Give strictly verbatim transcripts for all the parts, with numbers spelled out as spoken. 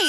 Hey,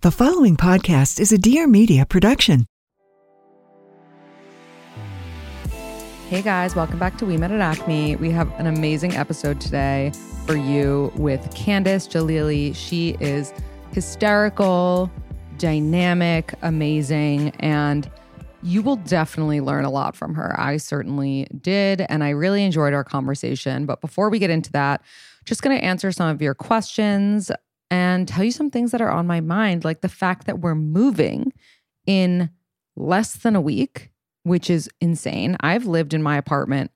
The following podcast is a Dear Media production. Hey guys, welcome back to We Met at Acme. We have an amazing episode today for you with Candice Jalili. She is hysterical, dynamic, amazing, and you will definitely learn a lot from her. I certainly did, and I really enjoyed our conversation. But before we get into that, just going to answer some of your questions and tell you some things that are on my mind, like the fact that we're moving in less than a week, which is insane. I've lived in my apartment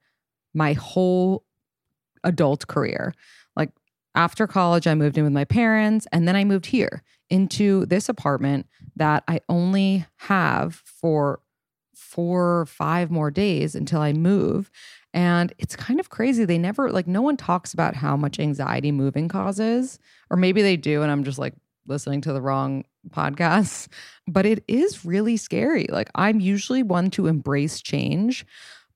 my whole adult career. Like after college, I moved in with my parents, and then I moved here into this apartment that I only have for four or five more days until I move. And it's kind of crazy. They never, like, no one talks about how much anxiety moving causes, or maybe they do, and I'm just like listening to the wrong podcasts, but it is really scary. Like, I'm usually one to embrace change,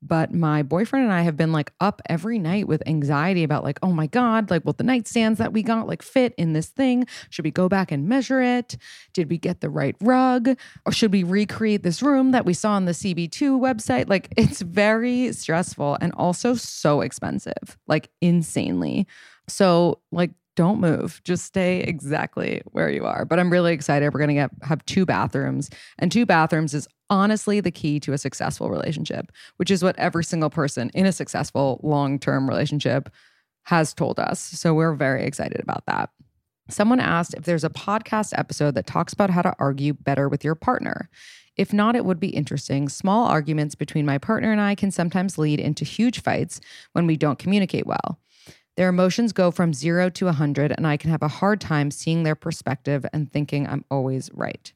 but my boyfriend and I have been like up every night with anxiety about like, oh my God, like, will the nightstands that we got like fit in this thing? Should we go back and measure it? Did we get the right rug? Or should we recreate this room that we saw on the C B two website? Like, it's very stressful and also so expensive, like insanely. So like, don't move. Just stay exactly where you are. But I'm really excited. We're going to get have two bathrooms. And two bathrooms is honestly the key to a successful relationship, which is what every single person in a successful long-term relationship has told us. So we're very excited about that. Someone asked if there's a podcast episode that talks about how to argue better with your partner. If not, it would be interesting. Small arguments between my partner and I can sometimes lead into huge fights when we don't communicate well. Their emotions go from zero to one hundred, and I can have a hard time seeing their perspective and thinking I'm always right.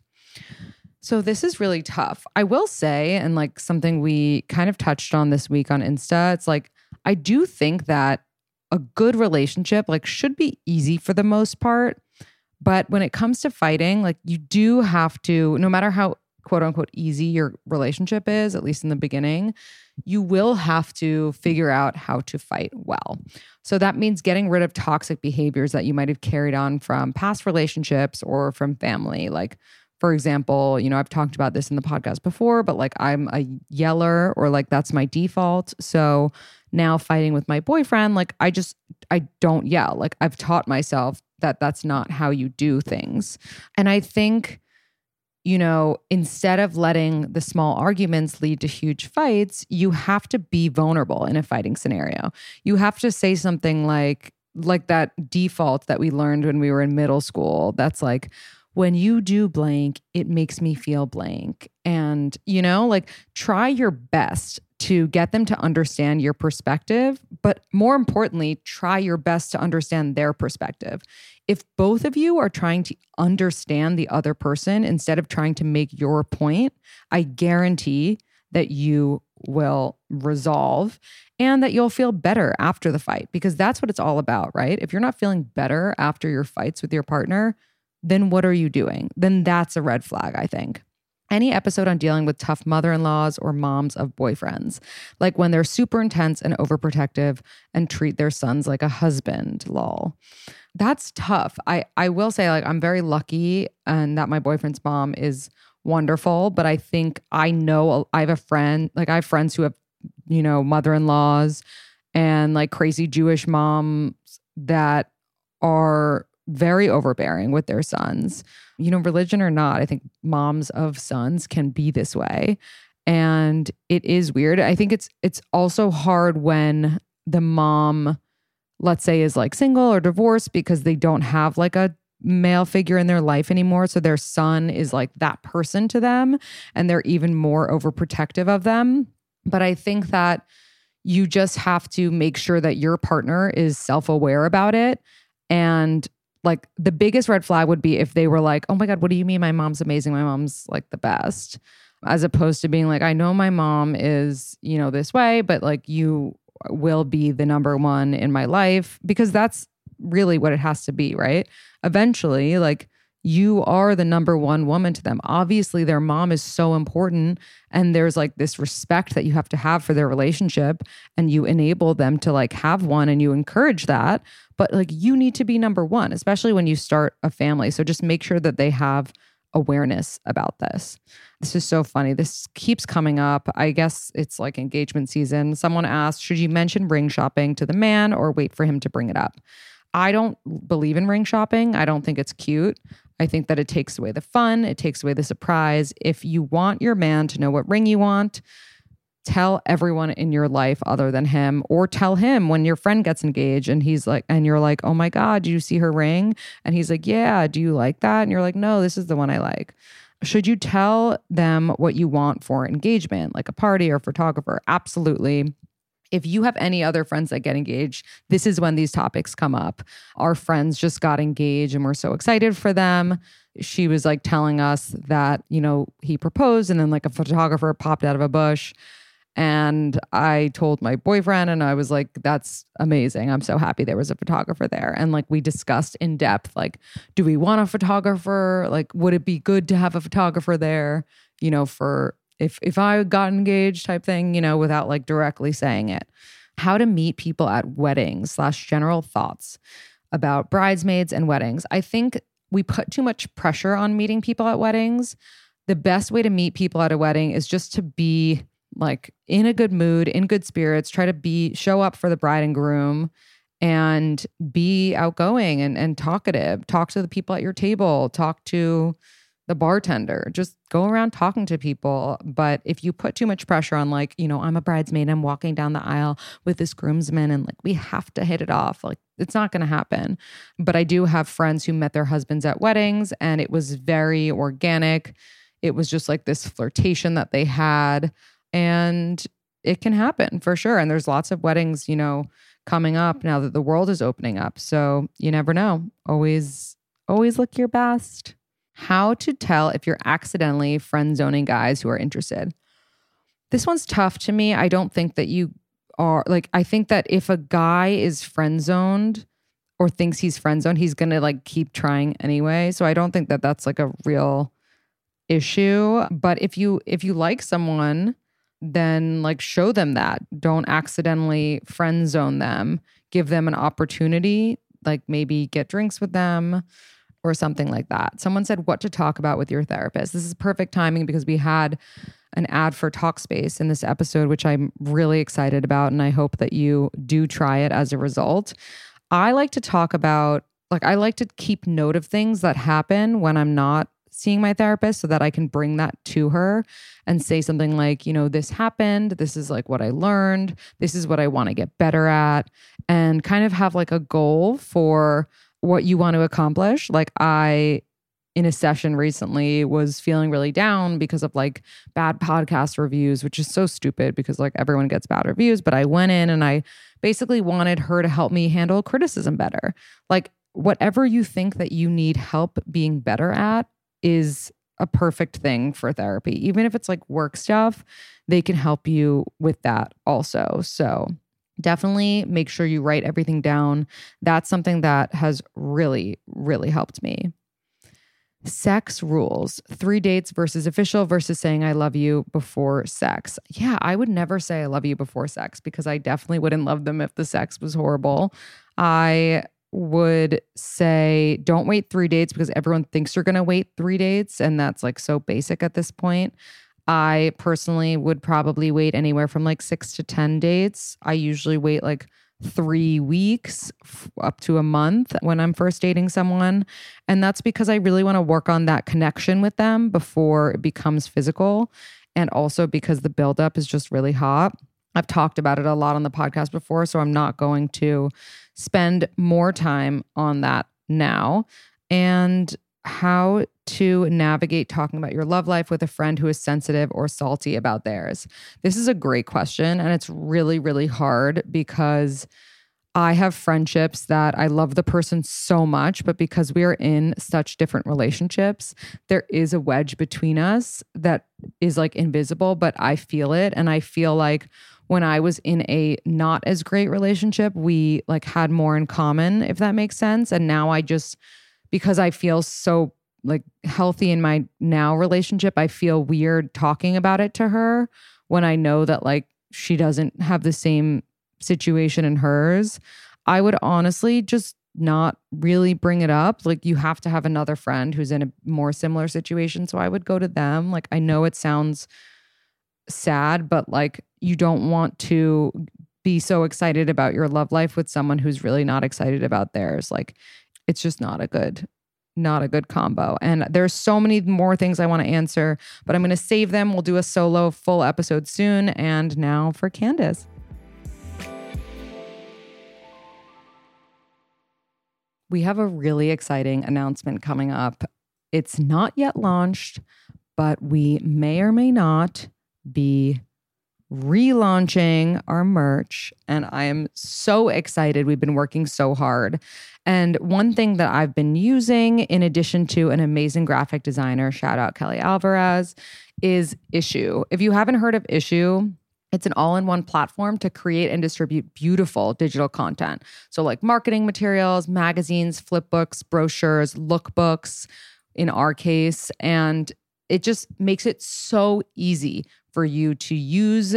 So this is really tough. I will say, and like something we kind of touched on this week on Insta, it's like, I do think that a good relationship like should be easy for the most part. But when it comes to fighting, like you do have to, no matter how quote unquote easy your relationship is, at least in the beginning, you will have to figure out how to fight well. So that means getting rid of toxic behaviors that you might have carried on from past relationships or from family. Like, for example, you know, I've talked about this in the podcast before, but like I'm a yeller, or like that's my default. So now fighting with my boyfriend, like I just, I don't yell. Like I've taught myself that that's not how you do things. And I think, you know, instead of letting the small arguments lead to huge fights, you have to be vulnerable in a fighting scenario. You have to say something like, like that default that we learned when we were in middle school. That's like, when you do blank, it makes me feel blank. And, you know, like try your best to get them to understand your perspective, but more importantly, try your best to understand their perspective. If both of you are trying to understand the other person instead of trying to make your point, I guarantee that you will resolve and that you'll feel better after the fight, because that's what it's all about, right? If you're not feeling better after your fights with your partner, then what are you doing? Then that's a red flag, I think. Any episode on dealing with tough mother-in-laws or moms of boyfriends, like when they're super intense and overprotective and treat their sons like a husband, lol. That's tough. I, I will say, like, I'm very lucky and that my boyfriend's mom is wonderful, but I think I know I have a friend, like I have friends who have, you know, mother-in-laws and like crazy Jewish moms that are very overbearing with their sons. you know, religion or not, I think moms of sons can be this way. And it is weird. I think it's it's also hard when the mom, let's say, is like single or divorced because they don't have like a male figure in their life anymore. So their son is like that person to them and they're even more overprotective of them. But I think that you just have to make sure that your partner is self-aware about it. And like the biggest red flag would be if they were like, oh my God, what do you mean? My mom's amazing. My mom's like the best. As opposed to being like, I know my mom is, you know, this way, but like you will be the number one in my life, because that's really what it has to be, right? Eventually, like you are the number one woman to them. Obviously, their mom is so important and there's like this respect that you have to have for their relationship, and you enable them to like have one and you encourage that. But like you need to be number one, especially when you start a family. So just make sure that they have awareness about this. This is so funny. This keeps coming up. I guess it's like engagement season. Someone asked, should you mention ring shopping to the man or wait for him to bring it up? I don't believe in ring shopping. I don't think it's cute. I think that it takes away the fun. It takes away the surprise. If you want your man to know what ring you want, tell everyone in your life other than him, or tell him when your friend gets engaged and he's like, and you're like, oh my God, do you see her ring? And he's like, yeah, do you like that? And you're like, no, this is the one I like. Should you tell them what you want for engagement, like a party or photographer? Absolutely. If you have any other friends that get engaged, this is when these topics come up. Our friends just got engaged and we're so excited for them. She was like telling us that, you know, he proposed and then like a photographer popped out of a bush. And I told my boyfriend and I was like, that's amazing. I'm so happy there was a photographer there. And like we discussed in depth, like, do we want a photographer? Like, would it be good to have a photographer there, you know, for if if I got engaged type thing, you know, without like directly saying it. How to meet people at weddings slash general thoughts about bridesmaids and weddings. I think we put too much pressure on meeting people at weddings. The best way to meet people at a wedding is just to be like in a good mood, in good spirits, try to be, show up for the bride and groom and be outgoing and, and talkative. Talk to the people at your table, talk to the bartender, just go around talking to people. But if you put too much pressure on like, you know, I'm a bridesmaid, I'm walking down the aisle with this groomsman and like, we have to hit it off. Like it's not going to happen. But I do have friends who met their husbands at weddings and it was very organic. It was just like this flirtation that they had. And it can happen for sure. And there's lots of weddings, you know, coming up now that the world is opening up. So you never know. Always, always look your best. How to tell if you're accidentally friend zoning guys who are interested. This one's tough to me. I don't think that you are like, I think that if a guy is friend zoned or thinks he's friend zoned, he's going to like keep trying anyway. So I don't think that that's like a real issue. But if you, if you like someone, then like show them that. Don't accidentally friend zone them. Give them an opportunity, like maybe get drinks with them or something like that. Someone said what to talk about with your therapist. This is perfect timing because we had an ad for Talkspace in this episode, which I'm really excited about. And I hope that you do try it as a result. I like to talk about, like I like to keep note of things that happen when I'm not seeing my therapist so that I can bring that to her and say something like, you know, this happened. This is like what I learned. This is what I want to get better at, and kind of have like a goal for what you want to accomplish. Like I, in a session recently, was feeling really down because of like bad podcast reviews, which is so stupid because like everyone gets bad reviews. But I went in and I basically wanted her to help me handle criticism better. Like whatever you think that you need help being better at is a perfect thing for therapy. Even if it's like work stuff, they can help you with that also. So definitely make sure you write everything down. That's something that has really, really helped me. Sex rules. Three dates versus official versus saying I love you before sex. Yeah, I would never say I love you before sex because I definitely wouldn't love them if the sex was horrible. I would say don't wait three dates because everyone thinks you're going to wait three dates. And that's like so basic at this point. I personally would probably wait anywhere from like six to ten dates. I usually wait like three weeks f- up to a month when I'm first dating someone. And that's because I really want to work on that connection with them before it becomes physical. And also because the buildup is just really hot. I've talked about it a lot on the podcast before, so I'm not going to spend more time on that now. And how to navigate talking about your love life with a friend who is sensitive or salty about theirs. This is a great question, and it's really, really hard because I have friendships that I love the person so much, but because we are in such different relationships, there is a wedge between us that is like invisible, but I feel it. And I feel like when I was in a not as great relationship, we like had more in common, if that makes sense. And now I just, because I feel so like healthy in my now relationship, I feel weird talking about it to her when I know that like she doesn't have the same situation in hers. I would honestly just not really bring it up. Like, you have to have another friend who's in a more similar situation. So I would go to them. Like, I know it sounds sad, but like, you don't want to be so excited about your love life with someone who's really not excited about theirs. Like, it's just not a good, not a good combo. And there's so many more things I want to answer, but I'm going to save them. We'll do a solo full episode soon. And now for Candice. We have a really exciting announcement coming up. It's not yet launched, but we may or may not be relaunching our merch. And I am so excited. We've been working so hard. And one thing that I've been using, in addition to an amazing graphic designer, shout out Kelly Alvarez, is Issuu. If you haven't heard of Issuu, it's an all-in-one platform to create and distribute beautiful digital content. So like marketing materials, magazines, flip books, brochures, lookbooks in our case. And it just makes it so easy for you to use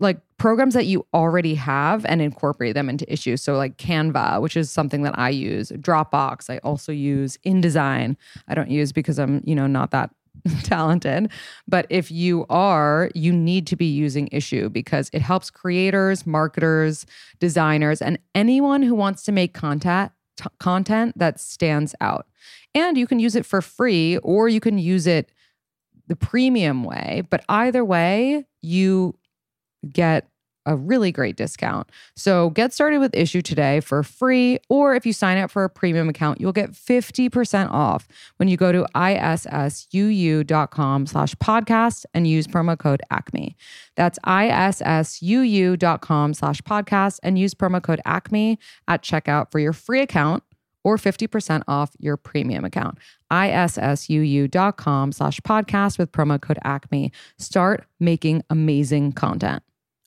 like programs that you already have and incorporate them into Issuu. So like Canva, which is something that I use, Dropbox, I also use InDesign. I don't use because I'm, you know, not that talented. But if you are, you need to be using Issuu because it helps creators, marketers, designers, and anyone who wants to make content t- content that stands out. And you can use it for free or you can use it the premium way. But either way, you get a really great discount. So get started with Issuu today for free, or if you sign up for a premium account, you'll get fifty percent off when you go to issuu.com slash podcast and use promo code ACME. That's issuu.com slash podcast and use promo code ACME at checkout for your free account or fifty percent off your premium account. issuu.com slash podcast with promo code ACME. Start making amazing content.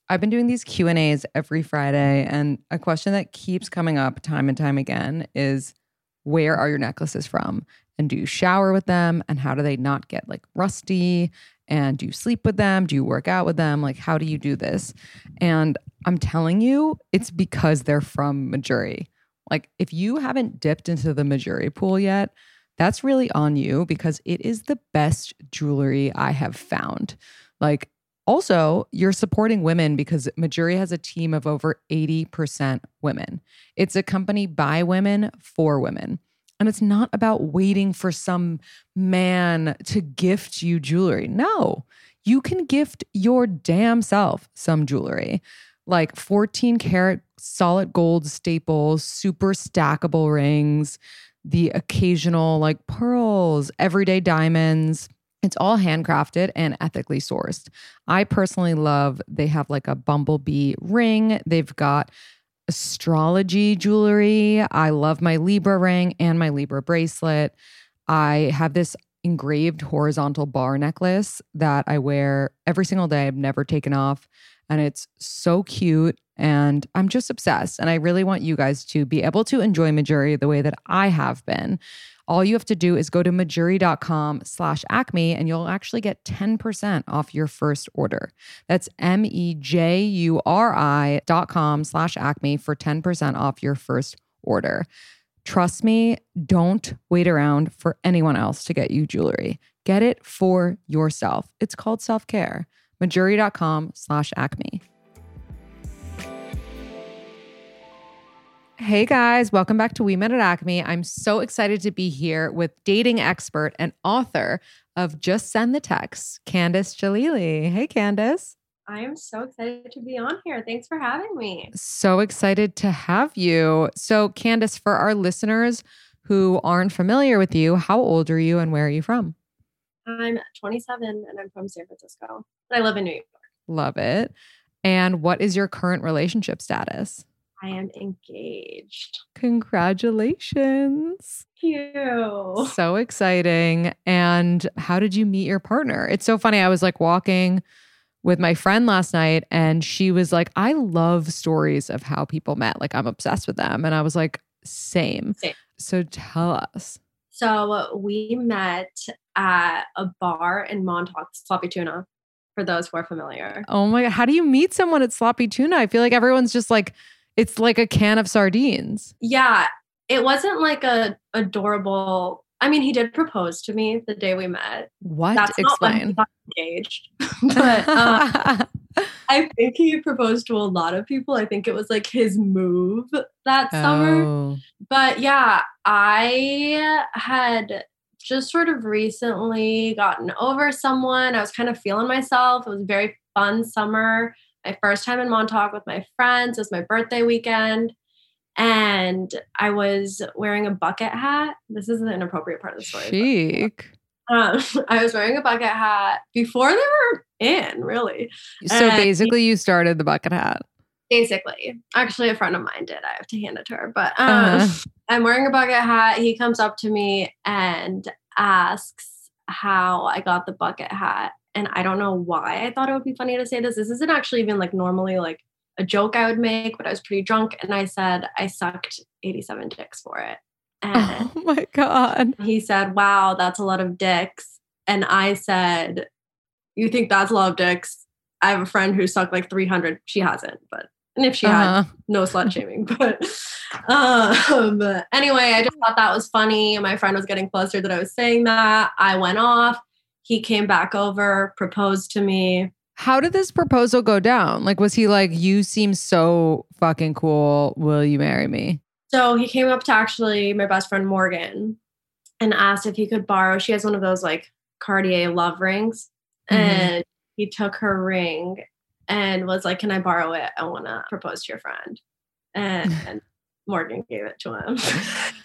I've been doing these Q and A's every Friday, and a question that keeps coming up time and time again is, where are your necklaces from? And do you shower with them? And how do they not get like rusty? And do you sleep with them? Do you work out with them? Like, how do you do this? And I'm telling you, it's because they're from Mejuri. Like, if you haven't dipped into the Mejuri pool yet, that's really on you because it is the best jewelry I have found. Like, also, you're supporting women because Mejuri has a team of over eighty percent women. It's a company by women for women. And it's not about waiting for some man to gift you jewelry. No, you can gift your damn self some jewelry. Like fourteen karat solid gold staples, super stackable rings, the occasional like pearls, everyday diamonds. It's all handcrafted and ethically sourced. I personally love, they have like a bumblebee ring. They've got astrology jewelry. I love my Libra ring and my Libra bracelet. I have this engraved horizontal bar necklace that I wear every single day. I've never taken off. And it's so cute. And I'm just obsessed. And I really want you guys to be able to enjoy Mejuri the way that I have been. All you have to do is go to Mejuri.com slash Acme and you'll actually get ten percent off your first order. That's M-E-J-U-R-I dot com slash Acme for ten percent off your first order. Trust me, don't wait around for anyone else to get you jewelry. Get it for yourself. It's called self-care. Mejuri.com slash Acme. Hey guys, welcome back to We Met at Acme. I'm so excited to be here with dating expert and author of Just Send the Text, Candice Jalili. Hey Candice. I am so excited to be on here. Thanks for having me. So excited to have you. So Candice, for our listeners who aren't familiar with you, how old are you and where are you from? I'm twenty-seven and I'm from San Francisco. But I live in New York. Love it. And what is your current relationship status? I am engaged. Congratulations. Thank you. So exciting. And how did you meet your partner? It's so funny. I was like walking with my friend last night and she was like, I love stories of how people met. Like I'm obsessed with them. And I was like, same. same. So tell us. So we met at a bar in Montauk, Sloppy Tuna, for those who are familiar. Oh my God. How do you meet someone at Sloppy Tuna? I feel like everyone's just like, it's like a can of sardines. Yeah. It wasn't like a adorable... I mean, he did propose to me the day we met. What? That's Explain. Not when he got engaged. But um, I think he proposed to a lot of people. I think it was like his move that oh. summer. But yeah, I had just sort of recently gotten over someone. I was kind of feeling myself. It was a very fun summer. My first time in Montauk with my friends. It was my birthday weekend. And I was wearing a bucket hat. This is an inappropriate part of the story. Chic. Um, I was wearing a bucket hat before they were in, really. So and basically you started the bucket hat. Basically. Actually, a friend of mine did. I have to hand it to her. But um, uh-huh. I'm wearing a bucket hat. He comes up to me and asks how I got the bucket hat. And I don't know why I thought it would be funny to say this. This isn't actually even like normally like a joke I would make, but I was pretty drunk. And I said, I sucked eighty-seven dicks for it. And oh my God. He said, wow, that's a lot of dicks. And I said, you think that's a lot of dicks? I have a friend who sucked like three hundred. She hasn't, but, and if she uh-huh. had, no slut shaming. But um, anyway, I just thought that was funny. My friend was getting flustered that I was saying that. I went off. He came back over, proposed to me. How did this proposal go down? Like, was he like, you seem so fucking cool. Will you marry me? So he came up to actually my best friend, Morgan, and asked if he could borrow. She has one of those like Cartier love rings. Mm-hmm. And he took her ring and was like, can I borrow it? I want to propose to your friend. And Morgan gave it to him.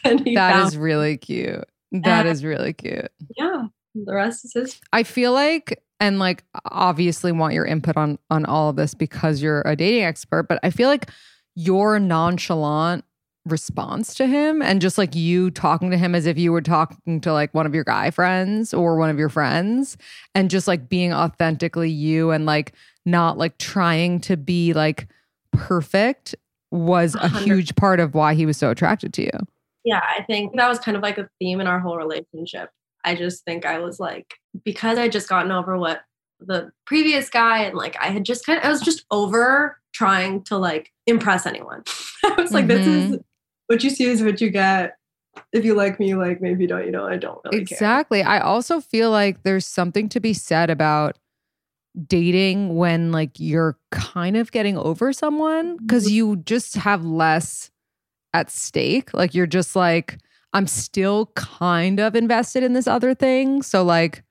and he that found- is really cute. That and- is really cute. Yeah. The rest is his. I feel like... And like, obviously want your input on, on all of this because you're a dating expert, but I feel like your nonchalant response to him and just like you talking to him as if you were talking to like one of your guy friends or one of your friends and just like being authentically you and like not like trying to be like perfect was a huge part of why he was so attracted to you. Yeah, I think that was kind of like a theme in our whole relationship. I just think I was like, because I just gotten over what the previous guy and like I had just kind of, I was just over trying to like impress anyone. I was like, mm-hmm. this is what you see is what you get. If you like me, you like me. If you don't, you know, I don't really exactly. care. Exactly. I also feel like there's something to be said about dating when like you're kind of getting over someone because mm-hmm. you just have less at stake. Like you're just like, I'm still kind of invested in this other thing. So like,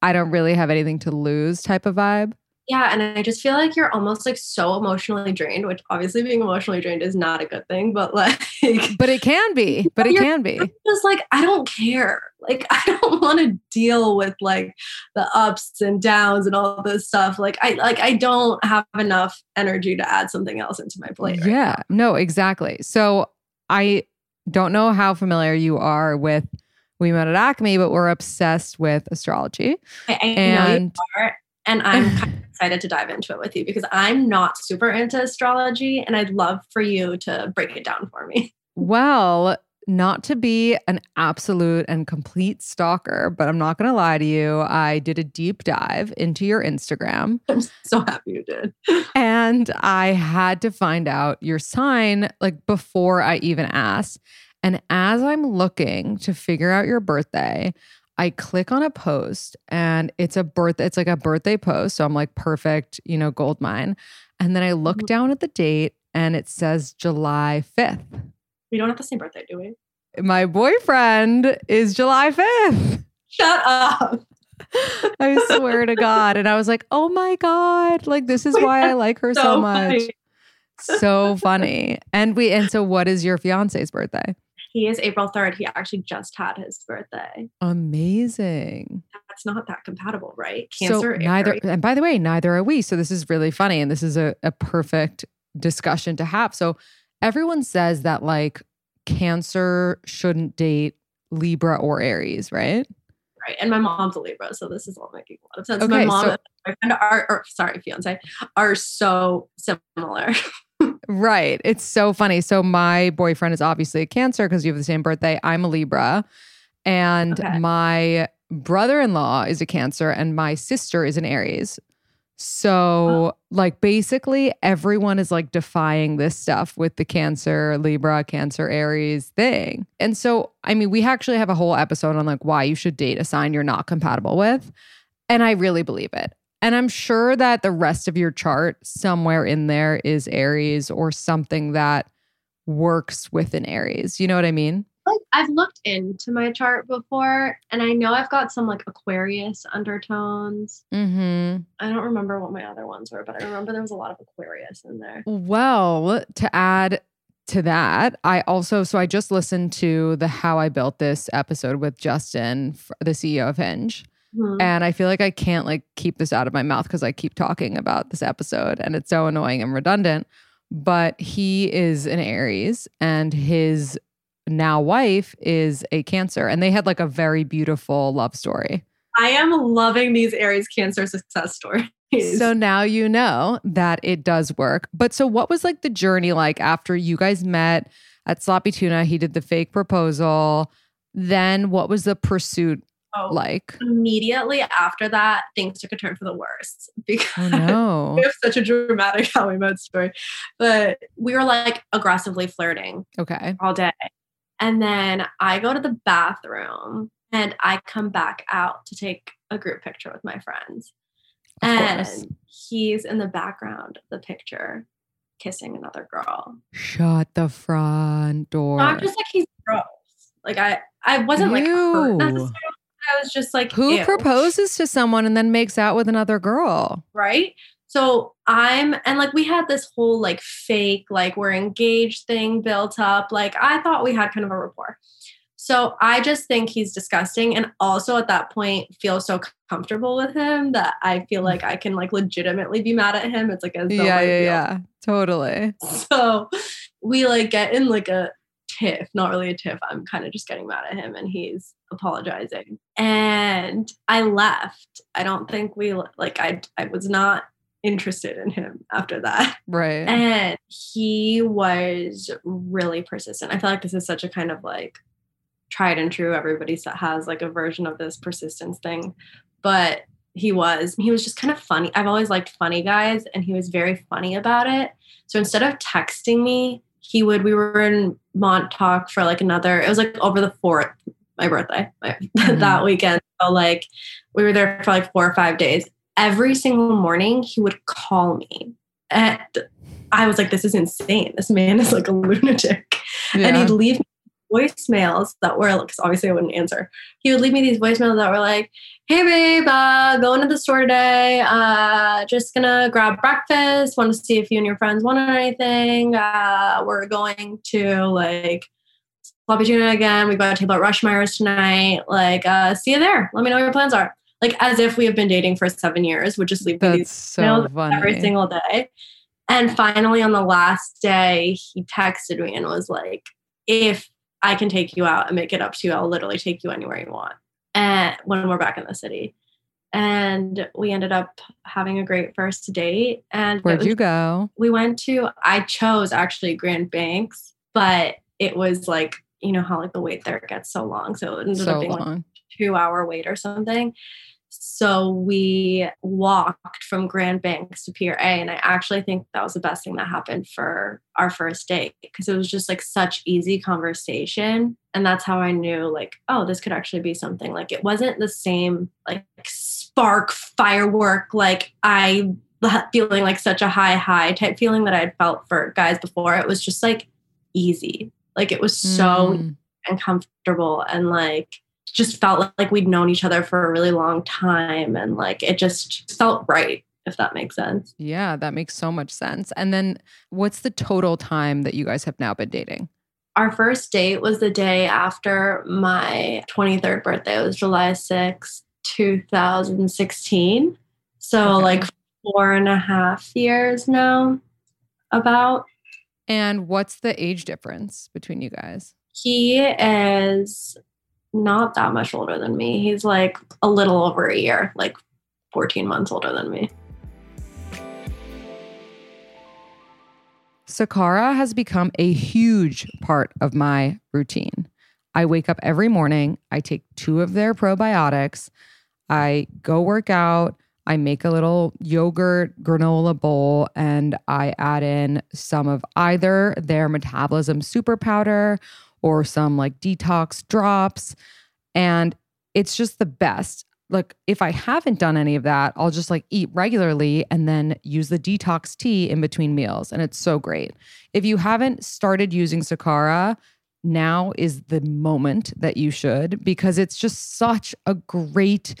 I don't really have anything to lose type of vibe. Yeah. And I just feel like you're almost like so emotionally drained, which obviously being emotionally drained is not a good thing, but like. But it can be, but it can be. Just like, I don't care. Like, I don't want to deal with like the ups and downs and all this stuff. Like I, like I don't have enough energy to add something else into my plate. Right yeah. Now. No, exactly. So I, don't know how familiar you are with We Met at Acme, but we're obsessed with astrology. I, I and, know you are, and I'm kind of excited to dive into it with you because I'm not super into astrology and I'd love for you to break it down for me. Well, not to be an absolute and complete stalker, but I'm not going to lie to you. I did a deep dive into your Instagram. I'm so happy you did. And I had to find out your sign like before I even asked. And as I'm looking to figure out your birthday, I click on a post and it's a birth. It's like a birthday post. So I'm like, perfect, you know, gold mine. And then I look down at the date and it says July fifth. We don't have the same birthday, do we? My boyfriend is July fifth. Shut up. I swear to God. And I was like, oh my God, like this is why I like her so, so much. Funny. So funny. And we, and so what is your fiance's birthday? He is April third. He actually just had his birthday. Amazing. That's not that compatible, right? Cancer. So neither, and by the way, neither are we. So this is really funny. And this is a, a perfect discussion to have. So everyone says that like Cancer shouldn't date Libra or Aries, right? Right. And my mom's a Libra, so this is all making a lot of sense. Okay, my mom so, and my friend are, or, sorry, fiance, are so similar. Right. It's so funny. So my boyfriend is obviously a Cancer because you have the same birthday. I'm a Libra. And okay. my brother-in-law is a Cancer and my sister is an Aries. So, like, basically everyone is like defying this stuff with the Cancer, Libra, Cancer, Aries thing. And so, I mean, we actually have a whole episode on like why you should date a sign you're not compatible with. And I really believe it. And I'm sure that the rest of your chart somewhere in there is Aries or something that works with an Aries. You know what I mean? Like, I've looked into my chart before and I know I've got some like Aquarius undertones. Mm-hmm. I don't remember what my other ones were, but I remember there was a lot of Aquarius in there. Well, to add to that, I also, so I just listened to the How I Built This episode with Justin, the C E O of Hinge. Mm-hmm. And I feel like I can't like keep this out of my mouth because I keep talking about this episode and it's so annoying and redundant, but he is an Aries and his now wife is a Cancer and they had like a very beautiful love story. I am loving these Aries Cancer success stories. So now you know that it does work. But so what was like the journey like after you guys met at Sloppy Tuna? He did the fake proposal. Then what was the pursuit oh, like? Immediately after that, things took a turn for the worse because oh, no. we have such a dramatic How We Met story. But we were like aggressively flirting okay. all day. And then I go to the bathroom and I come back out to take a group picture with my friends. Of and course. He's in the background of the picture kissing another girl. Shut the front door. So I'm just like, he's gross. Like I, I wasn't ew. Like, hurt necessarily. I was just like, who ew. Proposes to someone and then makes out with another girl? Right. So I'm, and like, we had this whole like fake, like we're engaged thing built up. Like I thought we had kind of a rapport. So I just think he's disgusting. And also at that point feel so comfortable with him that I feel like I can like legitimately be mad at him. It's like, as though yeah, I yeah, feel. yeah, totally. So we like get in like a tiff, not really a tiff. I'm kind of just getting mad at him and he's apologizing. And I left. I don't think we like, I, I was not interested in him after that. Right. And he was really persistent. I feel like this is such a kind of like tried and true. Everybody has like a version of this persistence thing, but he was, he was just kind of funny. I've always liked funny guys and he was very funny about it. So instead of texting me, he would, we were in Montauk for like another, it was like over the fourth, my birthday, my, mm-hmm. that weekend. So like we were there for like four or five days. Every single morning he would call me and I was like, this is insane. This man is like a lunatic. Yeah. And he'd leave me voicemails that were, because obviously I wouldn't answer. He would leave me these voicemails that were like, hey babe, uh, going to the store today. Uh, just gonna grab breakfast. Want to see if you and your friends wanted anything. Uh, we're going to like Sloppy Tuna again. We've got a table at Rushmeyer's tonight. Like, uh, see you there. Let me know what your plans are. Like as if we have been dating for seven years, would just leave me these so funny. Every single day. And finally on the last day, he texted me and was like, if I can take you out and make it up to you, I'll literally take you anywhere you want. And when we're back in the city. And we ended up having a great first date. And where'd was, you go? We went to, I chose actually Grand Banks, but it was like, you know how like the wait there gets so long. So it ended so up being long. Like two hour wait or something. So we walked from Grand Banks to Pier A. And I actually think that was the best thing that happened for our first date because it was just like such easy conversation. And that's how I knew like, oh, this could actually be something. Like it wasn't the same like spark firework. Like I feeling like such a high, high type feeling that I had felt for guys before. It was just like easy. Like it was so mm. uncomfortable and like just felt like we'd known each other for a really long time. And like it just felt right, if that makes sense. Yeah, that makes so much sense. And then what's the total time that you guys have now been dating? Our first date was the day after my twenty-third birthday. It was July sixth, twenty sixteen. So okay. like four and a half years now, about. And what's the age difference between you guys? He is not that much older than me. He's like a little over a year, like fourteen months older than me. Sakara has become a huge part of my routine. I wake up every morning, I take two of their probiotics, I go work out, I make a little yogurt granola bowl, and I add in some of either their metabolism super powder or some like detox drops. And it's just the best. Like if I haven't done any of that, I'll just like eat regularly and then use the detox tea in between meals. And it's so great. If you haven't started using Sakara, now is the moment that you should, because it's just such a great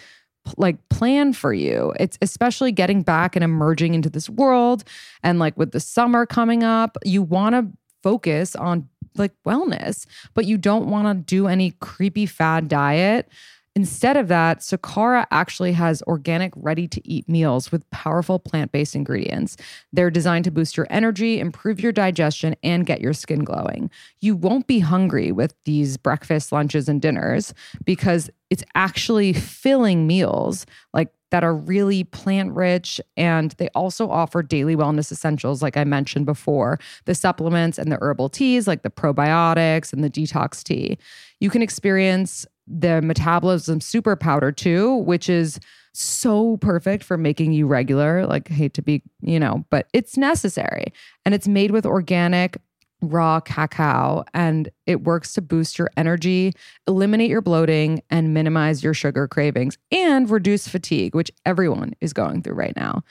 like plan for you. It's especially getting back and emerging into this world. And like with the summer coming up, you want to focus on like wellness, but you don't want to do any creepy fad diet. Instead of that, Sakara actually has organic ready-to-eat meals with powerful plant-based ingredients. They're designed to boost your energy, improve your digestion, and get your skin glowing. You won't be hungry with these breakfasts, lunches, and dinners because it's actually filling meals like that are really plant-rich, and they also offer daily wellness essentials, like I mentioned before, the supplements and the herbal teas, like the probiotics and the detox tea. You can experience the metabolism super powder too, which is so perfect for making you regular. Like, hate to be, you know, but it's necessary. And it's made with organic raw cacao, and it works to boost your energy, eliminate your bloating, and minimize your sugar cravings and reduce fatigue, which everyone is going through right now.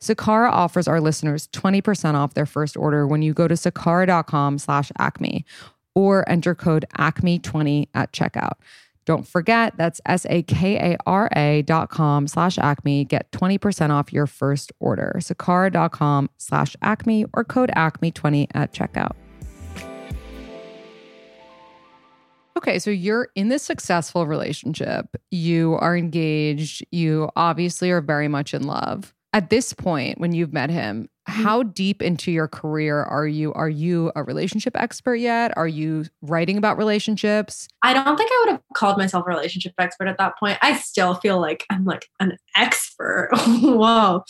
Sakara offers our listeners twenty percent off their first order when you go to sakara.com slash acme or enter code acme twenty at checkout. Don't forget, that's S-A-K-A-R-A dot com slash acme. Get twenty percent off your first order. Sakara.com slash acme or code acme twenty at checkout. Okay, so you're in this successful relationship. You are engaged. You obviously are very much in love. At this point, when you've met him, how deep into your career are you? Are you a relationship expert yet? Are you writing about relationships? I don't think I would have called myself a relationship expert at that point. I still feel like I'm like an expert. Whoa.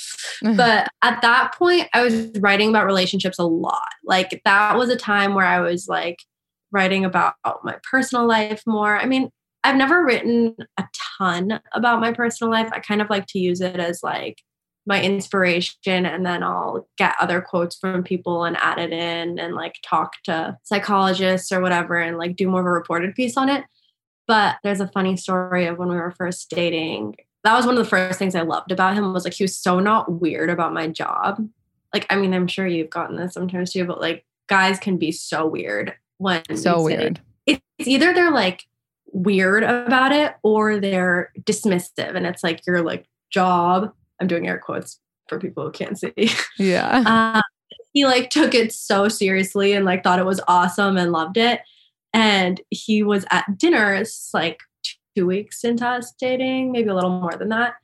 But at that point, I was writing about relationships a lot. Like that was a time where I was like writing about my personal life more. I mean, I've never written a ton about my personal life. I kind of like to use it as like my inspiration, and then I'll get other quotes from people and add it in and like talk to psychologists or whatever and like do more of a reported piece on it. But there's a funny story of when we were first dating. That was one of the first things I loved about him, was like he was so not weird about my job. Like, I mean, I'm sure you've gotten this sometimes too, but like guys can be so weird when so weird. It's either they're like weird about it or they're dismissive, and it's like your like job. I'm doing air quotes for people who can't see. Yeah. Uh, he like took it so seriously and like thought it was awesome and loved it. And he was at dinner, it's like two weeks into us dating, maybe a little more than that.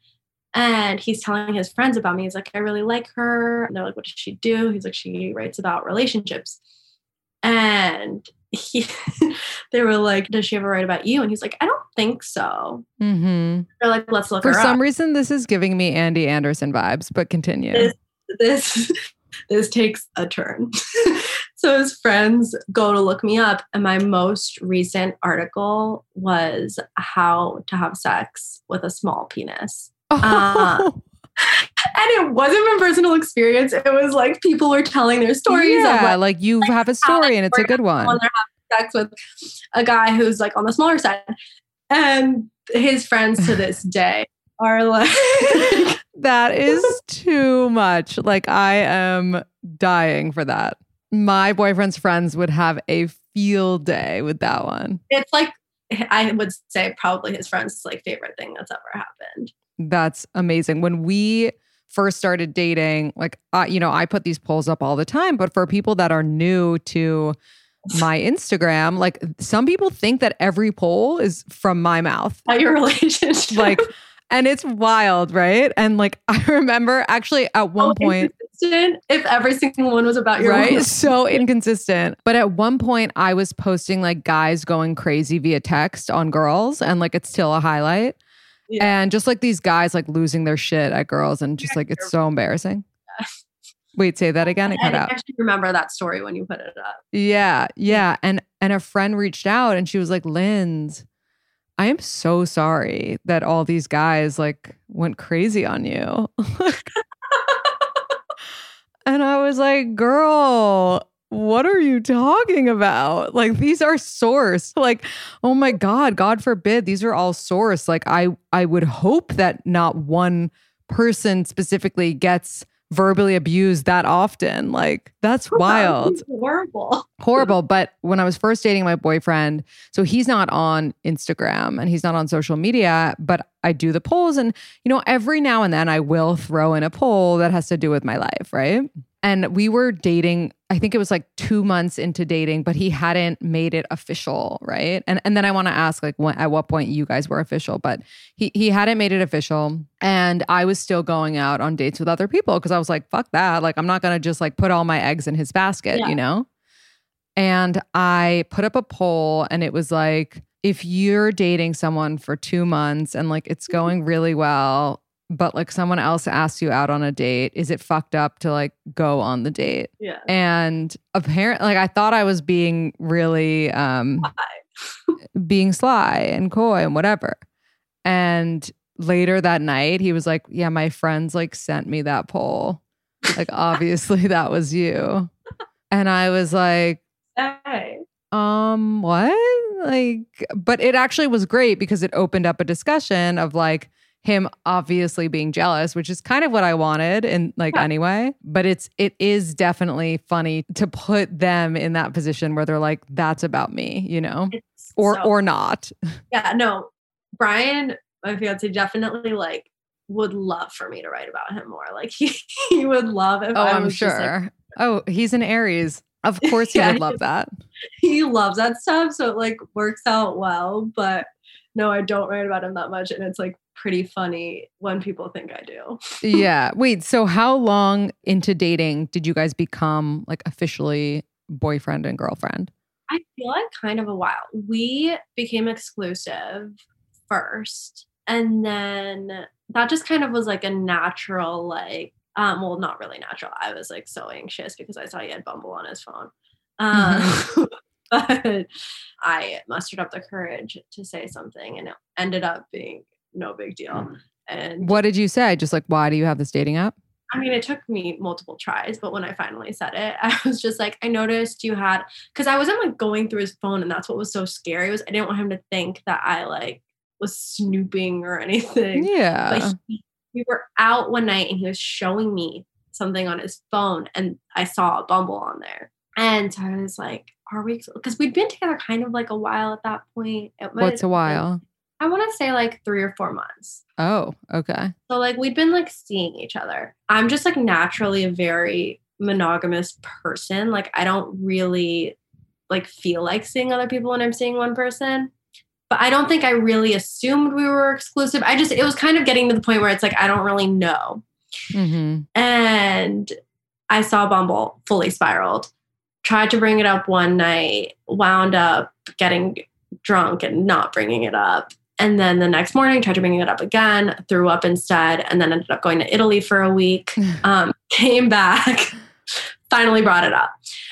And he's telling his friends about me. He's like, I really like her. And they're like, what does she do? He's like, she writes about relationships. And he, they were like, does she ever write about you? And he's like, I don't think so. Mm-hmm. They're like, let's look her up. For some reason, this is giving me Andy Anderson vibes, but continue. This this, this takes a turn. So his friends go to look me up, and my most recent article was how to have sex with a small penis. Oh. Uh, and it wasn't my personal experience. It was like people were telling their stories. Yeah, of what, like you like, have a story and it's a good one. They're having sex with a guy who's like on the smaller side. And his friends to this day are like... That is too much. Like I am dying for that. My boyfriend's friends would have a field day with that one. It's like, I would say probably his friend's like favorite thing that's ever happened. That's amazing. When we first started dating, like, uh, you know, I put these polls up all the time, but for people that are new to my Instagram, like some people think that every poll is from my mouth. About your relationship. Like, and it's wild, right? And like, I remember actually at one oh, point... If every single one was about your right? So inconsistent. But at one point I was posting like guys going crazy via text on girls and like it's still a highlight. Yeah. And just like these guys like losing their shit at girls and just like it's so embarrassing. Yeah. Wait, say that again? I cut I out. I actually remember that story when you put it up. Yeah, yeah. And, and a friend reached out and she was like, Linz, I am so sorry that all these guys like went crazy on you. And I was like, girl, what are you talking about? Like, these are sourced. Like, oh my God, God forbid, these are all sourced. Like, I, I would hope that not one person specifically gets verbally abused that often. Like, that's wild. That's horrible. Horrible. But when I was first dating my boyfriend, so he's not on Instagram and he's not on social media, but I do the polls. And, you know, every now and then I will throw in a poll that has to do with my life, right? And we were dating, I think it was like two months into dating, but he hadn't made it official, right? And and then I want to ask like when, at what point you guys were official, but he he hadn't made it official. And I was still going out on dates with other people because I was like, fuck that. Like, I'm not going to just like put all my eggs in his basket, yeah. you know? And I put up a poll and it was like, if you're dating someone for two months and like it's going really well, but like someone else asks you out on a date, is it fucked up to like go on the date? Yeah. And apparently, like I thought I was being really, um, being sly and coy and whatever. And later that night, he was like, yeah, my friends like sent me that poll. Like, obviously that was you. And I was like, hey. um, what? Like, but it actually was great because it opened up a discussion of like, him obviously being jealous, which is kind of what I wanted in like yeah. anyway, but it's, it is definitely funny to put them in that position where they're like, that's about me, you know, it's or, so, or not. Yeah, no, Brian, my fiance definitely like would love for me to write about him more. Like he, he would love it. Oh, I was I'm sure. Just, like, oh, he's an Aries. Of course he yeah, would love that. He loves that stuff. So it like works out well, but no, I don't write about him that much. And it's like, pretty funny when people think I do. Yeah. Wait, so how long into dating did you guys become like officially boyfriend and girlfriend? I feel like kind of a while. We became exclusive first. And then that just kind of was like a natural, like, um, well, not really natural. I was like so anxious because I saw he had Bumble on his phone. Um, mm-hmm. But I mustered up the courage to say something and it ended up being no big deal. And what did you say? Just like, why do you have this dating app? I mean, it took me multiple tries, but when I finally said it, I was just like, I noticed you had, because I wasn't like going through his phone, and that's what was so scary was I didn't want him to think that I like was snooping or anything. Yeah. But he, we were out one night and he was showing me something on his phone and I saw a Bumble on there. And so I was like, are we, because we'd been together kind of like a while at that point. It might What's a while? Been, I want to say like three or four months. Oh, okay. So like we'd been like seeing each other. I'm just like naturally a very monogamous person. Like I don't really like feel like seeing other people when I'm seeing one person. But I don't think I really assumed we were exclusive. I just, it was kind of getting to the point where it's like, I don't really know. Mm-hmm. And I saw Bumble, fully spiraled. Tried to bring it up one night, wound up getting drunk and not bringing it up. And then the next morning, tried to bring it up again, threw up instead, and then ended up going to Italy for a week, um, came back, finally brought it up.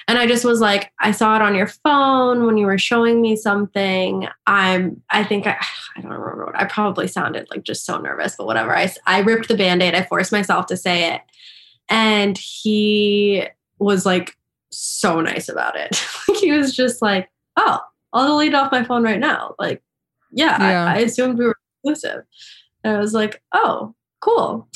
And I just was like, I saw it on your phone when you were showing me something. I'm, I think, I I don't remember what, I probably sounded like just so nervous, but whatever. I, I ripped the Band-Aid. I forced myself to say it. And he was like, so nice about it. He was just like, oh, I'll delete off my phone right now. Like, yeah, yeah. I, I assumed we were exclusive. And I was like, oh, cool.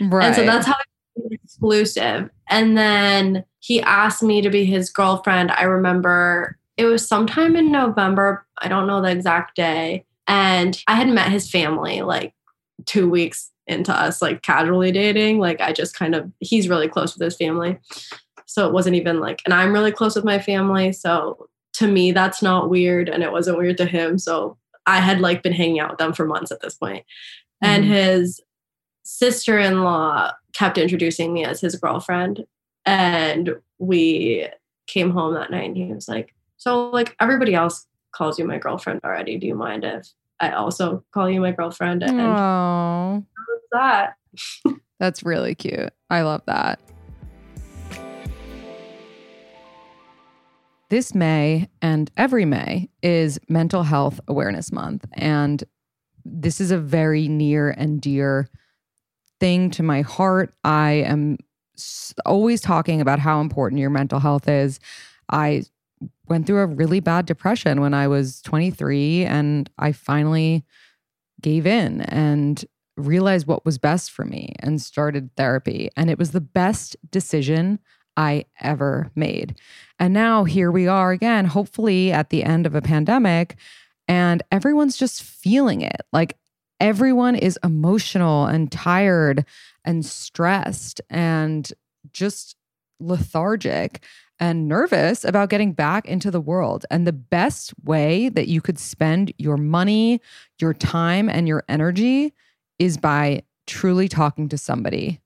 Right. And so that's how I became exclusive. And then he asked me to be his girlfriend. I remember it was sometime in November. I don't know the exact day. And I had met his family like two weeks into us like casually dating. Like I just kind of, he's really close with his family. So it wasn't even like, and I'm really close with my family. So to me, that's not weird. And it wasn't weird to him. So I had like been hanging out with them for months at this point. Mm-hmm. And his sister-in-law kept introducing me as his girlfriend. And we came home that night and he was like, so like everybody else calls you my girlfriend already. Do you mind if I also call you my girlfriend? And how was that? That's really cute. I love that. This May and every May is Mental Health Awareness Month. And this is a very near and dear thing to my heart. I am always talking about how important your mental health is. I went through a really bad depression when I was twenty-three and I finally gave in and realized what was best for me and started therapy. And it was the best decision I ever made. And now here we are again, hopefully at the end of a pandemic, and everyone's just feeling it. Like everyone is emotional and tired and stressed and just lethargic and nervous about getting back into the world. And the best way that you could spend your money, your time, and your energy is by truly talking to somebody.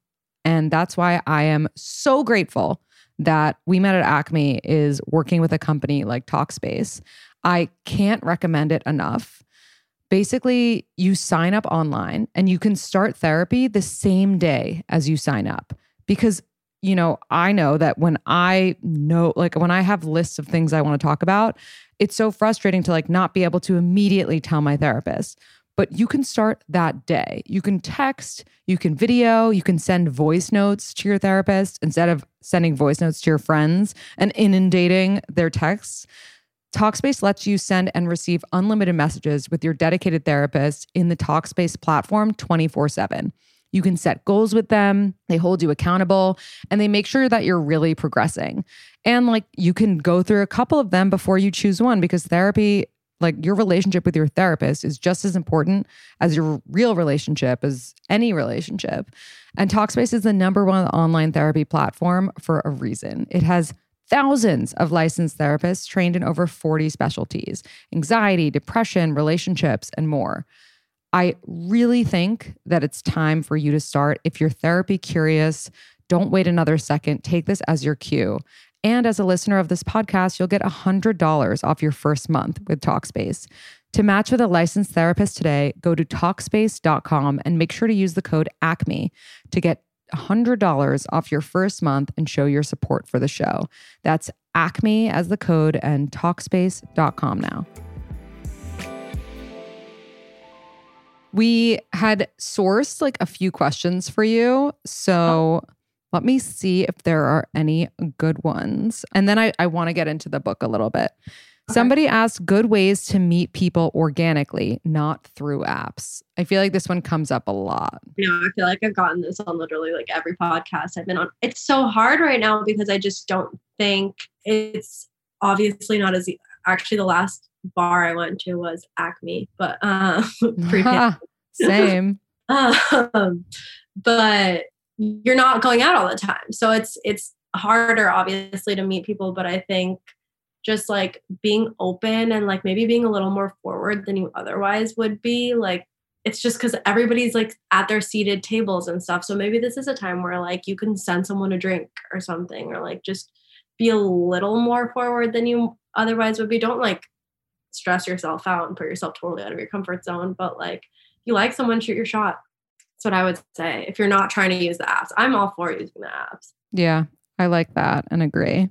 And that's why I am so grateful that We Met at Acme is working with a company like Talkspace. I can't recommend it enough. Basically, you sign up online and you can start therapy the same day as you sign up. Because, you know, I know that when I know, like when I have lists of things I want to talk about, it's so frustrating to like not be able to immediately tell my therapist. But you can start that day. You can text, you can video, you can send voice notes to your therapist instead of sending voice notes to your friends and inundating their texts. Talkspace lets you send and receive unlimited messages with your dedicated therapist in the Talkspace platform twenty-four seven. You can set goals with them, they hold you accountable, and they make sure that you're really progressing. And like you can go through a couple of them before you choose one, because therapy, like your relationship with your therapist, is just as important as your real relationship, as any relationship. And Talkspace is the number one online therapy platform for a reason. It has thousands of licensed therapists trained in over forty specialties, anxiety, depression, relationships, and more. I really think that it's time for you to start. If you're therapy curious, don't wait another second. Take this as your cue. And as a listener of this podcast, you'll get one hundred dollars off your first month with Talkspace. To match with a licensed therapist today, go to Talkspace dot com and make sure to use the code ACME to get one hundred dollars off your first month and show your support for the show. That's ACME as the code and Talkspace dot com now. We had sourced like a few questions for you, so... Oh. Let me see if there are any good ones. And then I, I want to get into the book a little bit. Okay. Somebody asked good ways to meet people organically, not through apps. I feel like this one comes up a lot. Yeah, I feel like I've gotten this on literally like every podcast I've been on. It's so hard right now because I just don't think it's obviously not as... Actually, the last bar I went to was Acme, but... Um, Same. um, but... You're not going out all the time. So it's it's harder, obviously, to meet people. But I think just like being open and like maybe being a little more forward than you otherwise would be. Like, it's just because everybody's like at their seated tables and stuff. So maybe this is a time where like you can send someone a drink or something, or like just be a little more forward than you otherwise would be. Don't like stress yourself out and put yourself totally out of your comfort zone. But like if you like someone, shoot your shot. That's what I would say if you're not trying to use the apps. I'm all for using the apps. Yeah, I like that and agree.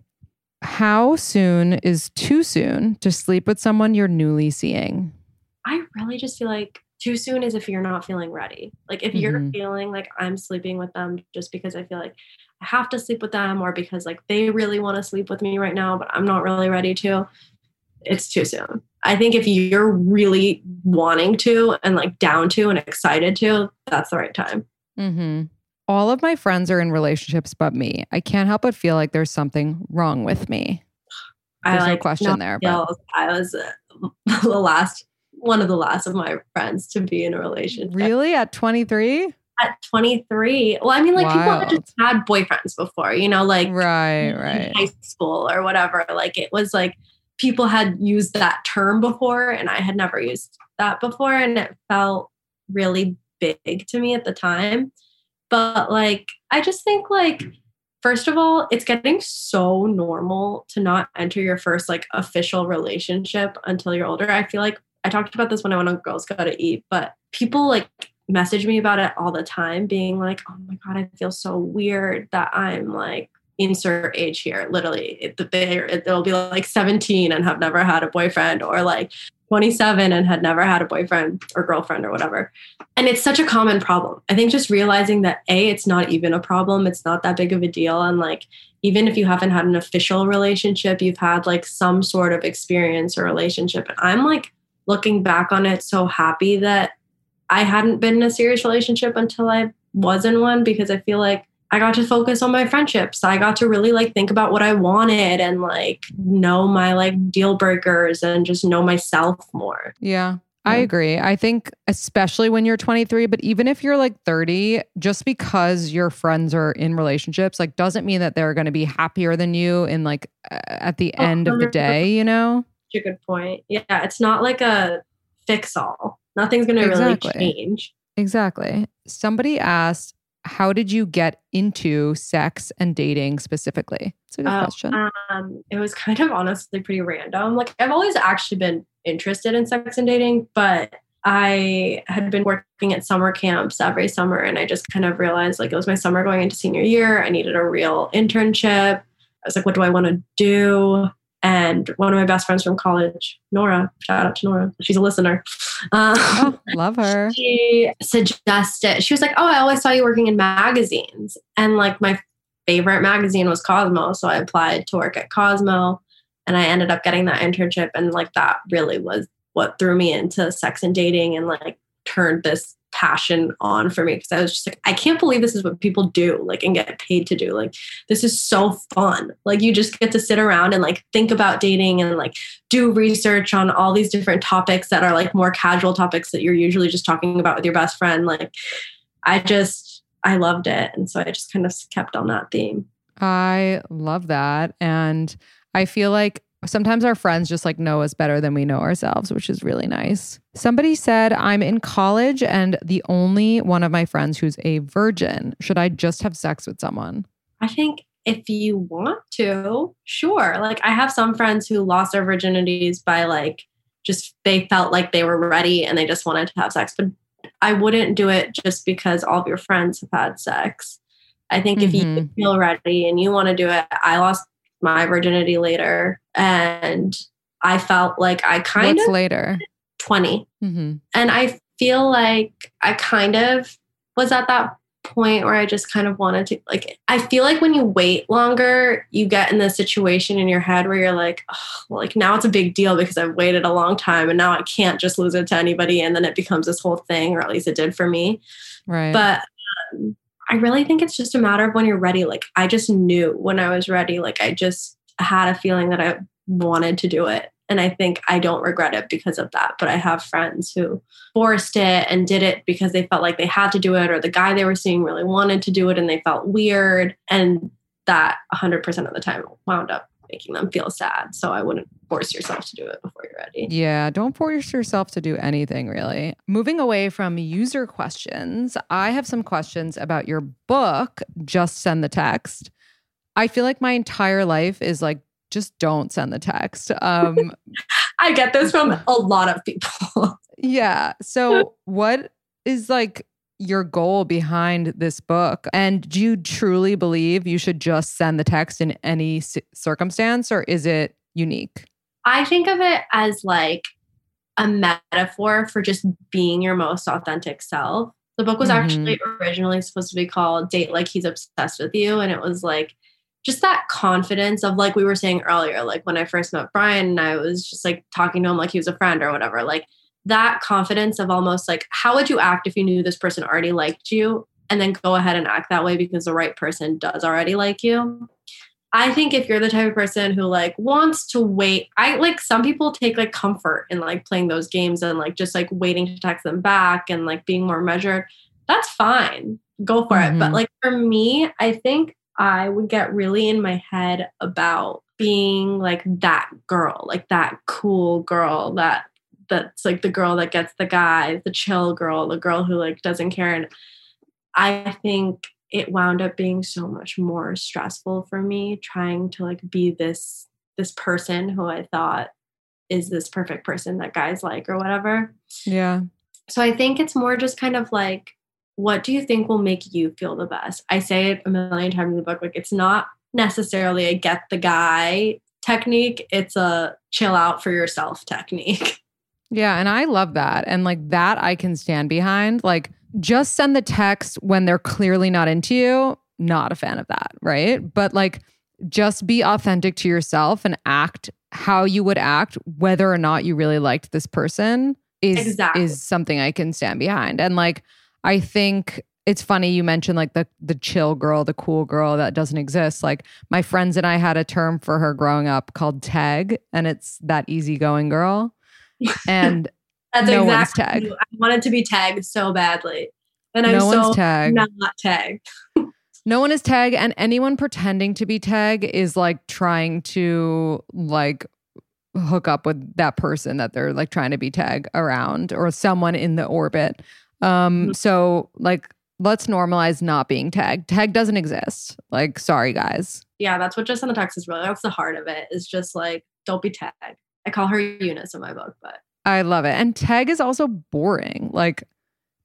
How soon is too soon to sleep with someone you're newly seeing? I really just feel like too soon is if you're not feeling ready. Like if mm-hmm. you're feeling like I'm sleeping with them just because I feel like I have to sleep with them, or because like they really want to sleep with me right now, but I'm not really ready to, it's too soon. I think if you're really wanting to and like down to and excited to, that's the right time. Mm-hmm. All of my friends are in relationships but me. I can't help but feel like there's something wrong with me. There's I, like, no question there. But I was uh, the last, one of the last of my friends to be in a relationship. Really? At twenty-three? At twenty-three. Well, I mean, like, Wild. People had just had boyfriends before, you know, like right, right. in high school or whatever. Like, it was like people had used that term before and I had never used that before. And it felt really big to me at the time. But like, I just think like, first of all, it's getting so normal to not enter your first like official relationship until you're older. I feel like I talked about this when I went on Girls Gotta Eat, but people like message me about it all the time being like, oh my God, I feel so weird that I'm like insert age here. Literally, it, they, it, they'll be like seventeen and have never had a boyfriend, or like twenty-seven and had never had a boyfriend or girlfriend or whatever. And it's such a common problem. I think just realizing that A, it's not even a problem. It's not that big of a deal. And like, even if you haven't had an official relationship, you've had like some sort of experience or relationship. And I'm like looking back on it, so happy that I hadn't been in a serious relationship until I was in one, because I feel like I got to focus on my friendships. I got to really like think about what I wanted and like know my like deal breakers and just know myself more. Yeah, I agree. I think especially when you're twenty-three, but even if you're like thirty, just because your friends are in relationships, like doesn't mean that they're going to be happier than you in like uh, at the end of the day, you know? That's a good point. Yeah, it's not like a fix all. Nothing's going to exactly. really change. Exactly. Somebody asked, how did you get into sex and dating specifically? It's a good uh, question. Um, it was kind of honestly pretty random. Like I've always actually been interested in sex and dating, but I had been working at summer camps every summer, and I just kind of realized like it was my summer going into senior year. I needed a real internship. I was like, what do I want to do? And one of my best friends from college, Nora, shout out to Nora. She's a listener. Um, oh, love her. She suggested, she was like, oh, I always saw you working in magazines. And like my favorite magazine was Cosmo. So I applied to work at Cosmo and I ended up getting that internship. And like that really was what threw me into sex and dating and like turned this passion on for me, because I was just like, I can't believe this is what people do, like, and get paid to do. Like, this is so fun. Like, you just get to sit around and like think about dating and like do research on all these different topics that are like more casual topics that you're usually just talking about with your best friend. Like, I just, I loved it. And so I just kind of kept on that theme. I love that. And I feel like sometimes our friends just like know us better than we know ourselves, which is really nice. Somebody said, I'm in college and the only one of my friends who's a virgin. Should I just have sex with someone? I think if you want to, sure. Like I have some friends who lost their virginities by like, just they felt like they were ready and they just wanted to have sex. But I wouldn't do it just because all of your friends have had sex. I think mm-hmm. if you feel ready and you want to do it, I lost my virginity later. And I felt like I kind What's of later twenty. Mm-hmm. And I feel like I kind of was at that point where I just kind of wanted to, like, I feel like when you wait longer, you get in this situation in your head where you're like, oh, like now it's a big deal because I've waited a long time and now I can't just lose it to anybody. And then it becomes this whole thing, or at least it did for me. Right. But, um, I really think it's just a matter of when you're ready. Like I just knew when I was ready, like I just had a feeling that I wanted to do it. And I think I don't regret it because of that. But I have friends who forced it and did it because they felt like they had to do it, or the guy they were seeing really wanted to do it and they felt weird. And that one hundred percent of the time wound up making them feel sad. So I wouldn't force yourself to do it before you're ready. Yeah, don't force yourself to do anything, really. Moving away from user questions, I have some questions about your book, Just Send the Text. I feel like my entire life is like, just don't send the text. Um, I get this from a lot of people. Yeah. So what is like your goal behind this book? And do you truly believe you should just send the text in any c- circumstance, or is it unique? I think of it as like a metaphor for just being your most authentic self. The book was mm-hmm. actually originally supposed to be called Date Like He's Obsessed With You. And it was like, just that confidence of like we were saying earlier, like when I first met Brian and I was just like talking to him like he was a friend or whatever, like that confidence of almost like, how would you act if you knew this person already liked you? And then go ahead and act that way because the right person does already like you. I think if you're the type of person who like wants to wait, I like some people take like comfort in like playing those games and like just like waiting to text them back and like being more measured. That's fine. Go for mm-hmm. it. But like for me, I think I would get really in my head about being like that girl, like that cool girl that that's like the girl that gets the guy, the chill girl, the girl who like doesn't care. And I think it wound up being so much more stressful for me trying to like be this, this person who I thought is this perfect person that guys like or whatever. Yeah. So I think it's more just kind of like, what do you think will make you feel the best? I say it a million times in the book, like it's not necessarily a get the guy technique. It's a chill out for yourself technique. Yeah. And I love that. And like that I can stand behind. Like just send the text when they're clearly not into you. Not a fan of that. Right. But like just be authentic to yourself and act how you would act, whether or not you really liked this person is, exactly. is something I can stand behind. And like, I think it's funny you mentioned like the the chill girl, the cool girl that doesn't exist. Like my friends and I had a term for her growing up called tag, and it's that easygoing girl. And that's no exactly one's tag. I wanted to be tagged so badly. And I'm no so one's tagged. not tagged. No one is tagged, and anyone pretending to be tagged is like trying to like hook up with that person that they're like trying to be tagged around or someone in the orbit. Um, so like, let's normalize not being tagged. Tag doesn't exist. Like, sorry guys. Yeah. That's what just on the text is really, that's the heart of it is just like, don't be tagged. I call her Eunice in my book, but I love it. And tag is also boring. Like,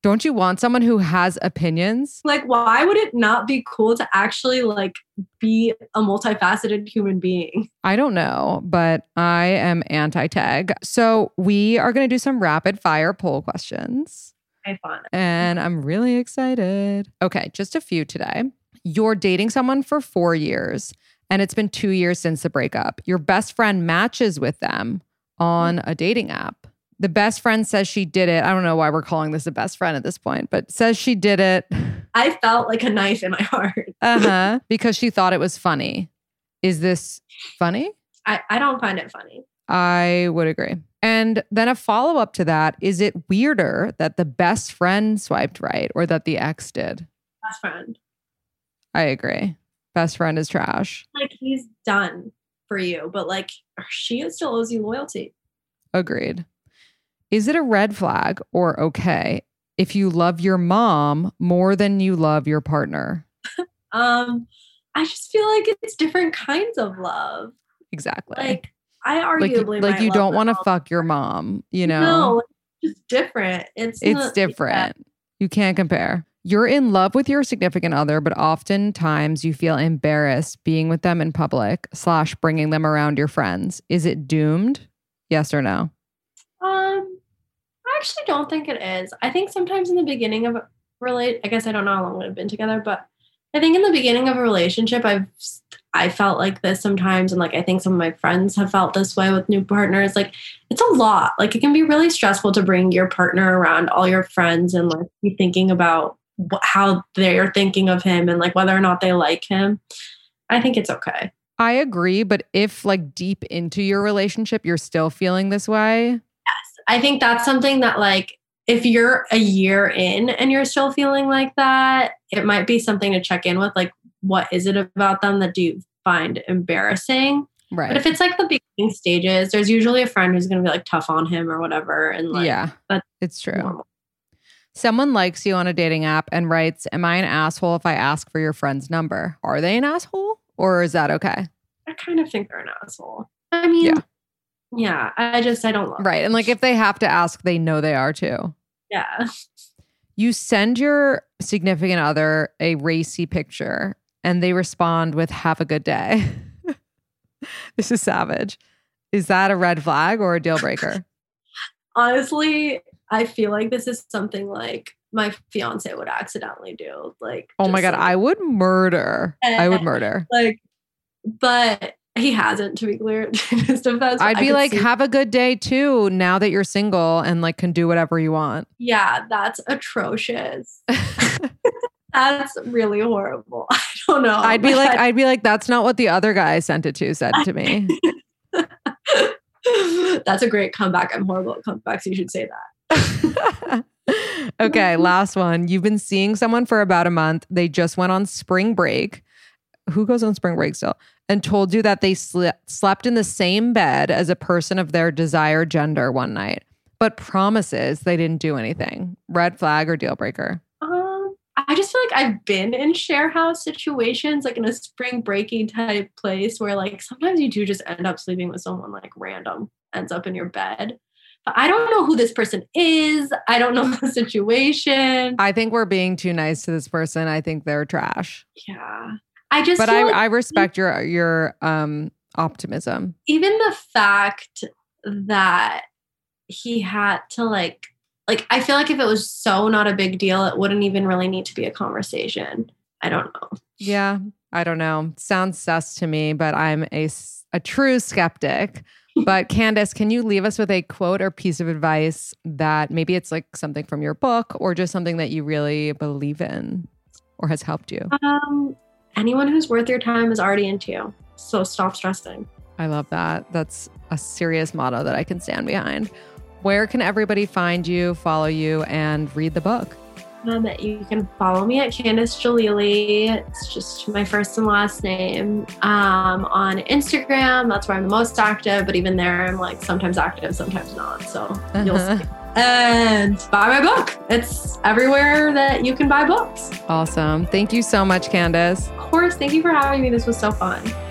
don't you want someone who has opinions? Like, why would it not be cool to actually like be a multifaceted human being? I don't know, but I am anti-tag. So we are going to do some rapid fire poll questions. Fun. And I'm really excited. Okay, just a few today. You're dating someone for four years and it's been two years since the breakup. Your best friend matches with them on a dating app. The best friend says she did it. I don't know why we're calling this a best friend at this point, but says she did it. I felt like a knife in my heart. uh-huh. Because she thought it was funny. Is this funny? I, I don't find it funny. I would agree. And then a follow-up to that, is it weirder that the best friend swiped right or that the ex did? Best friend. I agree. Best friend is trash. Like, he's done for you, but like, she still owes you loyalty. Agreed. Is it a red flag or okay if you love your mom more than you love your partner? um, I just feel like it's different kinds of love. Exactly. Like, I arguably like, like you don't want to fuck your mom, you know? No, it's just different. It's it's not, different. Yeah. You can't compare. You're in love with your significant other, but oftentimes you feel embarrassed being with them in public slash bringing them around your friends. Is it doomed? Yes or no? Um, I actually don't think it is. I think sometimes in the beginning of a relate, I guess I don't know how long we've been together, but I think in the beginning of a relationship, I've I felt like this sometimes. And like, I think some of my friends have felt this way with new partners. Like, it's a lot. Like, it can be really stressful to bring your partner around all your friends and like be thinking about wh- how they're thinking of him and like whether or not they like him. I think it's okay. I agree. But if like deep into your relationship, you're still feeling this way. Yes. I think that's something that like, if you're a year in and you're still feeling like that, it might be something to check in with. Like, what is it about them that do you find embarrassing? Right. But if it's like the beginning stages, there's usually a friend who's going to be like tough on him or whatever. And like, yeah, that's it's true. Normal. Someone likes you on a dating app and writes, am I an asshole if I ask for your friend's number? Are they an asshole or is that okay? I kind of think they're an asshole. I mean, yeah, yeah I just, I don't love Right. Them. And like, if they have to ask, they know they are too. Yeah. You send your significant other a racy picture and they respond with, have a good day. This is savage. Is that a red flag or a deal breaker? Honestly, I feel like this is something like my fiance would accidentally do. Like, oh my God, like, I would murder. And, I would murder. Like, but he hasn't, to be clear. I'd be like, have a good day too, now that you're single and like can do whatever you want. Yeah, that's atrocious. That's really horrible. I don't know. I'd be like, I'd be like, that's not what the other guy I sent it to said to me. That's a great comeback. I'm horrible at comebacks. You should say that. Okay, last one. You've been seeing someone for about a month. They just went on spring break. Who goes on spring break still? And told you that they sl- slept in the same bed as a person of their desired gender one night, but promises they didn't do anything. Red flag or deal breaker? Um, I just feel like I've been in share house situations, like in a spring breaking type place where like sometimes you do just end up sleeping with someone like random ends up in your bed. I don't know who this person is. I don't know the situation. I think we're being too nice to this person. I think they're trash. Yeah. I just But I, like I respect even, your your um optimism. Even the fact that he had to like like I feel like if it was so not a big deal, it wouldn't even really need to be a conversation. I don't know. Yeah, I don't know. Sounds sus to me, but I'm a a true skeptic. But Candice, can you leave us with a quote or piece of advice that maybe it's like something from your book or just something that you really believe in or has helped you? Um, anyone who's worth your time is already into you. So stop stressing. I love that. That's a serious motto that I can stand behind. Where can everybody find you, follow you, and read the book? Um, you can follow me at Candice Jalili. It's just my first and last name. Um, on Instagram, that's where I'm the most active. But even there, I'm like sometimes active, sometimes not. So uh-huh. You'll see. And buy my book. It's everywhere that you can buy books. Awesome. Thank you so much, Candice. Of course. Thank you for having me. This was so fun.